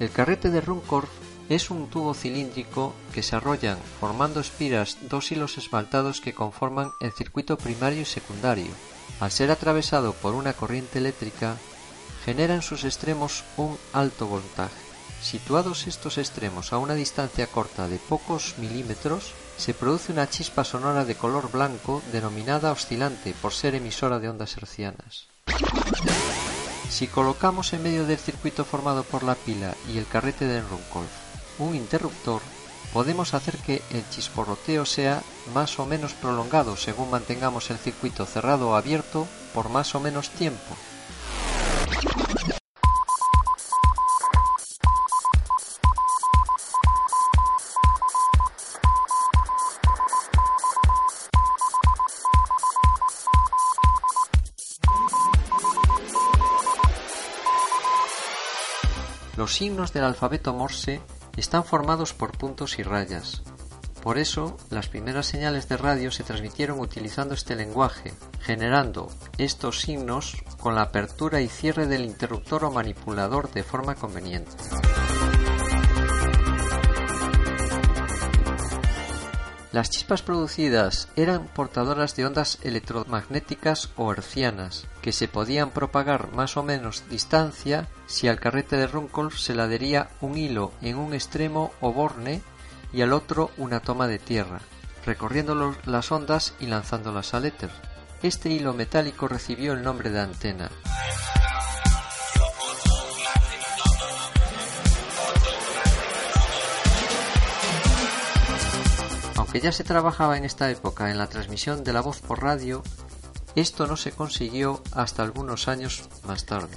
El carrete de Ruhmkorff es un tubo cilíndrico que se arrollan formando espiras 2 hilos esmaltados que conforman el circuito primario y secundario. Al ser atravesado por una corriente eléctrica, genera en sus extremos un alto voltaje. Situados estos extremos a una distancia corta de pocos milímetros, se produce una chispa sonora de color blanco denominada oscilante por ser emisora de ondas hercianas. Si colocamos en medio del circuito formado por la pila y el carrete de Ruhmkorff un interruptor, podemos hacer que el chisporroteo sea más o menos prolongado según mantengamos el circuito cerrado o abierto por más o menos tiempo. Los signos del alfabeto Morse están formados por puntos y rayas. Por eso, las primeras señales de radio se transmitieron utilizando este lenguaje, generando estos signos con la apertura y cierre del interruptor o manipulador de forma conveniente. Las chispas producidas eran portadoras de ondas electromagnéticas o hercianas, que se podían propagar más o menos distancia si al carrete de Ruhmkorff se le adhería un hilo en un extremo o borne y al otro una toma de tierra, recorriendo las ondas y lanzándolas al éter. Este hilo metálico recibió el nombre de antena. Aunque ya se trabajaba en esta época en la transmisión de la voz por radio, esto no se consiguió hasta algunos años más tarde.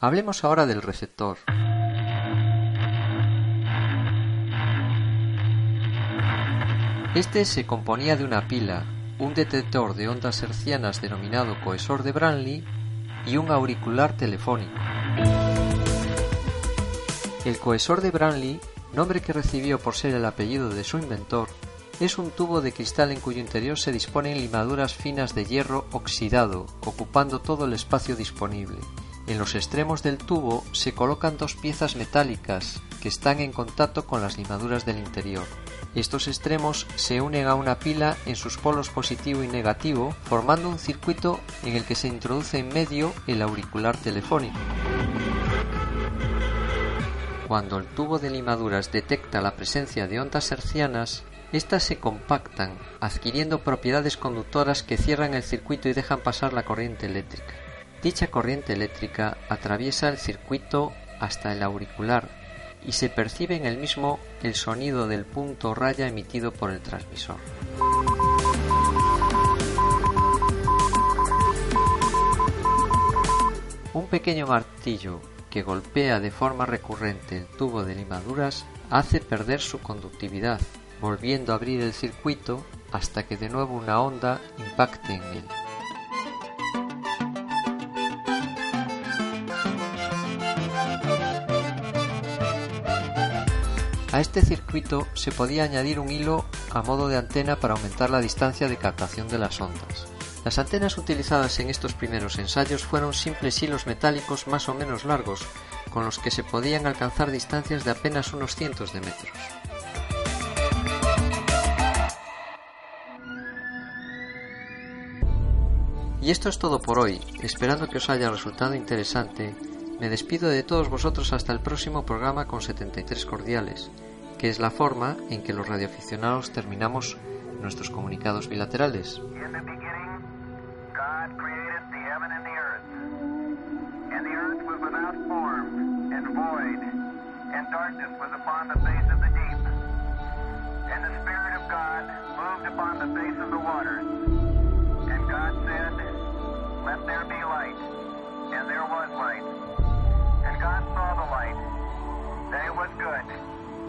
Hablemos ahora del receptor. Este se componía de una pila, un detector de ondas hercianas denominado cohesor de Branly y un auricular telefónico. El cohesor de Branly, nombre que recibió por ser el apellido de su inventor, es un tubo de cristal en cuyo interior se disponen limaduras finas de hierro oxidado, ocupando todo el espacio disponible. En los extremos del tubo se colocan 2 piezas metálicas que están en contacto con las limaduras del interior. Estos extremos se unen a una pila en sus polos positivo y negativo, formando un circuito en el que se introduce en medio el auricular telefónico. Cuando el tubo de limaduras detecta la presencia de ondas hertzianas, estas se compactan, adquiriendo propiedades conductoras que cierran el circuito y dejan pasar la corriente eléctrica. Dicha corriente eléctrica atraviesa el circuito hasta el auricular y se percibe en el mismo el sonido del punto raya emitido por el transmisor. Un pequeño martillo que golpea de forma recurrente el tubo de limaduras hace perder su conductividad, volviendo a abrir el circuito hasta que de nuevo una onda impacte en él. A este circuito se podía añadir un hilo a modo de antena para aumentar la distancia de captación de las ondas. Las antenas utilizadas en estos primeros ensayos fueron simples hilos metálicos más o menos largos, con los que se podían alcanzar distancias de apenas unos cientos de metros. Y esto es todo por hoy, esperando que os haya resultado interesante. Me despido de todos vosotros hasta el próximo programa con 73 cordiales, que es la forma en que los radioaficionados terminamos nuestros comunicados bilaterales.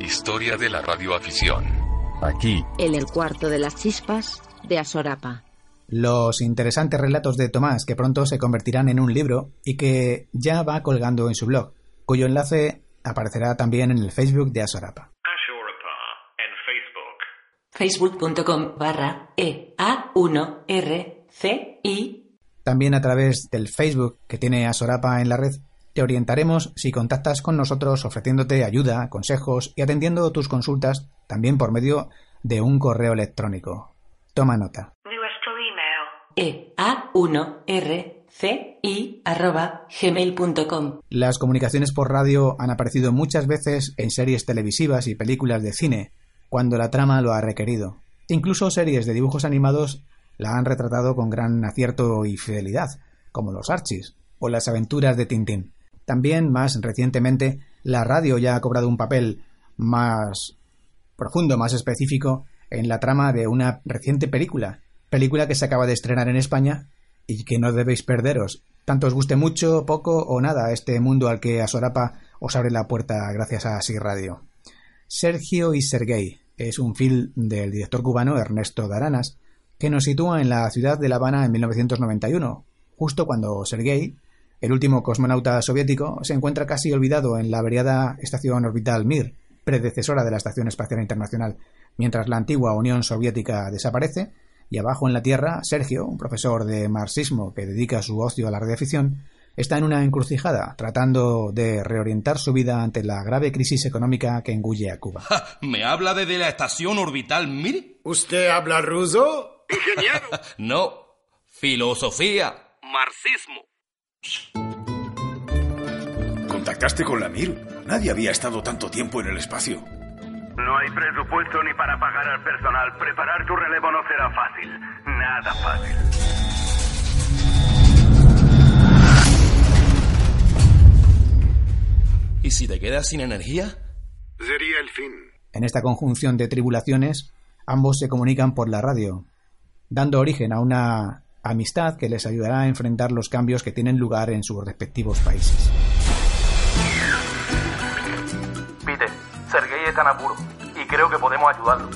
Historia de la radioafición. Aquí, en el cuarto de las chispas de Asorapa. Los interesantes relatos de Tomás que pronto se convertirán en un libro y que ya va colgando en su blog, cuyo enlace aparecerá también en el Facebook de Asorapa. En Facebook. Facebook.com/EA1RCI. También a través del Facebook que tiene Asorapa en la red, te orientaremos si contactas con nosotros ofreciéndote ayuda, consejos y atendiendo tus consultas también por medio de un correo electrónico. Toma nota. Nuestro email ea1rci@gmail.com. Las comunicaciones por radio han aparecido muchas veces en series televisivas y películas de cine, cuando la trama lo ha requerido. Incluso series de dibujos animados la han retratado con gran acierto y fidelidad, como los Archis o las aventuras de Tintín. También, más recientemente, la radio ya ha cobrado un papel más profundo, más específico, en la trama de una reciente película que se acaba de estrenar en España y que no debéis perderos, tanto os guste mucho, poco o nada, este mundo al que Asorapa os abre la puerta gracias a Sí Radio. Sergio y Serguéi es un film del director cubano Ernesto de Aranas, que nos sitúa en la ciudad de La Habana en 1991, justo cuando Serguéi, el último cosmonauta soviético, se encuentra casi olvidado en la averiada estación orbital Mir, predecesora de la Estación Espacial Internacional, mientras la antigua Unión Soviética desaparece, y abajo en la Tierra, Sergio, un profesor de marxismo que dedica su ocio a la radioafición, está en una encrucijada, tratando de reorientar su vida ante la grave crisis económica que engulle a Cuba. ¿Me habla desde la Estación Orbital Mir? ¿Usted habla ruso? ¡Ingeniero! No, filosofía. Marxismo. ¿Contactaste con la Mir? Nadie había estado tanto tiempo en el espacio. No hay presupuesto ni para pagar al personal. Preparar tu relevo no será fácil. Nada fácil. ¿Y si te quedas sin energía? Sería el fin. En esta conjunción de tribulaciones, ambos se comunican por la radio, dando origen a una amistad que les ayudará a enfrentar los cambios que tienen lugar en sus respectivos países. Vite, Serguéi está en apuro y creo que podemos ayudarlo.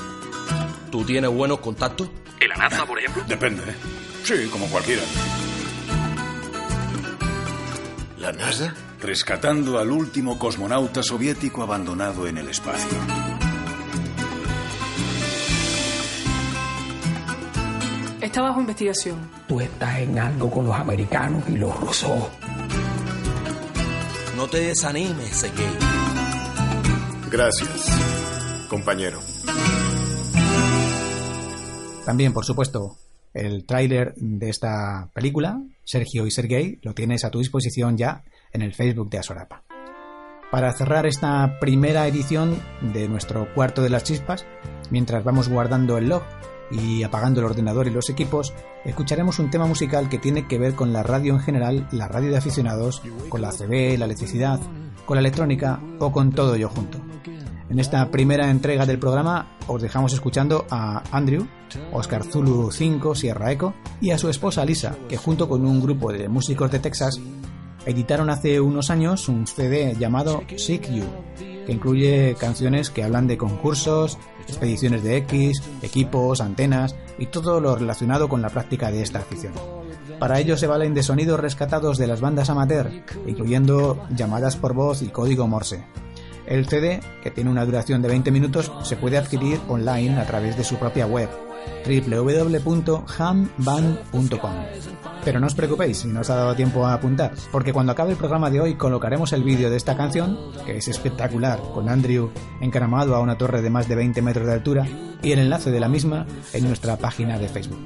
¿Tú tienes buenos contactos? ¿El ANASA, por ejemplo? Depende. Sí, como cualquiera. ¿La NASA? Rescatando al último cosmonauta soviético abandonado en el espacio. Está bajo investigación. Tú estás en algo con los americanos y los rusos. No te desanimes, Serguéi. Gracias, compañero. También, por supuesto, el tráiler de esta película, Sergio y Sergei, lo tienes a tu disposición ya en el Facebook de Asorapa. Para cerrar esta primera edición de nuestro cuarto de las chispas, mientras vamos guardando el log y apagando el ordenador y los equipos, escucharemos un tema musical que tiene que ver con la radio en general, la radio de aficionados, con la CB, la electricidad, con la electrónica o con todo ello junto. En esta primera entrega del programa os dejamos escuchando a Andrew, Oscar Zulu 5 Sierra Eco, y a su esposa Lisa, que junto con un grupo de músicos de Texas editaron hace unos años un CD llamado Seek You, que incluye canciones que hablan de concursos, expediciones de X, equipos, antenas y todo lo relacionado con la práctica de esta afición. Para ello se valen de sonidos rescatados de las bandas amateur, incluyendo llamadas por voz y código Morse. El CD, que tiene una duración de 20 minutos, se puede adquirir online a través de su propia web, www.hamband.com. Pero no os preocupéis si no os ha dado tiempo a apuntar, porque cuando acabe el programa de hoy colocaremos el vídeo de esta canción, que es espectacular, con Andrew encaramado a una torre de más de 20 metros de altura, y el enlace de la misma en nuestra página de Facebook.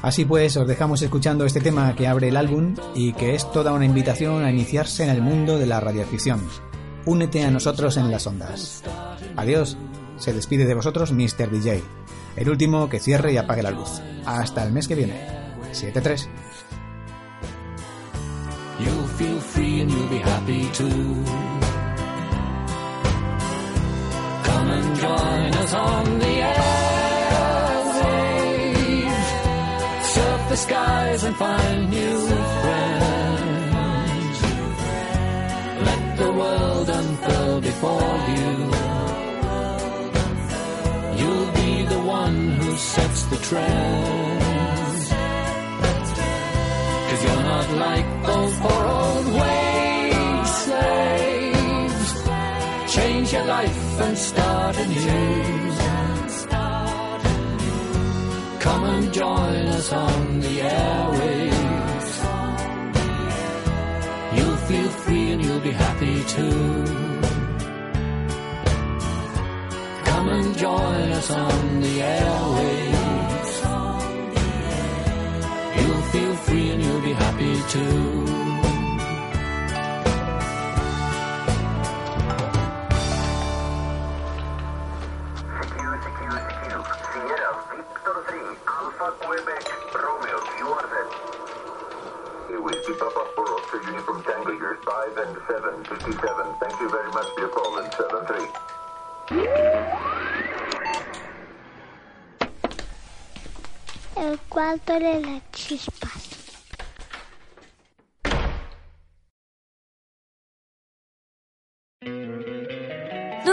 Así pues, os dejamos escuchando este tema que abre el álbum y que es toda una invitación a iniciarse en el mundo de la radioafición. Únete a nosotros en las ondas. Adiós, se despide de vosotros Mr. DJ. El último que cierre y apague la luz. Hasta el mes que viene. 7-3. You'll feel free and you'll be happy too. Come and join us on the airwaves. Surf the skies and find new friends. Let the world unfurl before you. Sets the trend, 'cause you're not like those poor old wage slaves. Change your life and start anew. Come and join us on the airwaves. You'll feel free and you'll be happy too. Come and join us on the airwaves. You'll feel free and you'll be happy too. El cuarto de las chispas. ¿No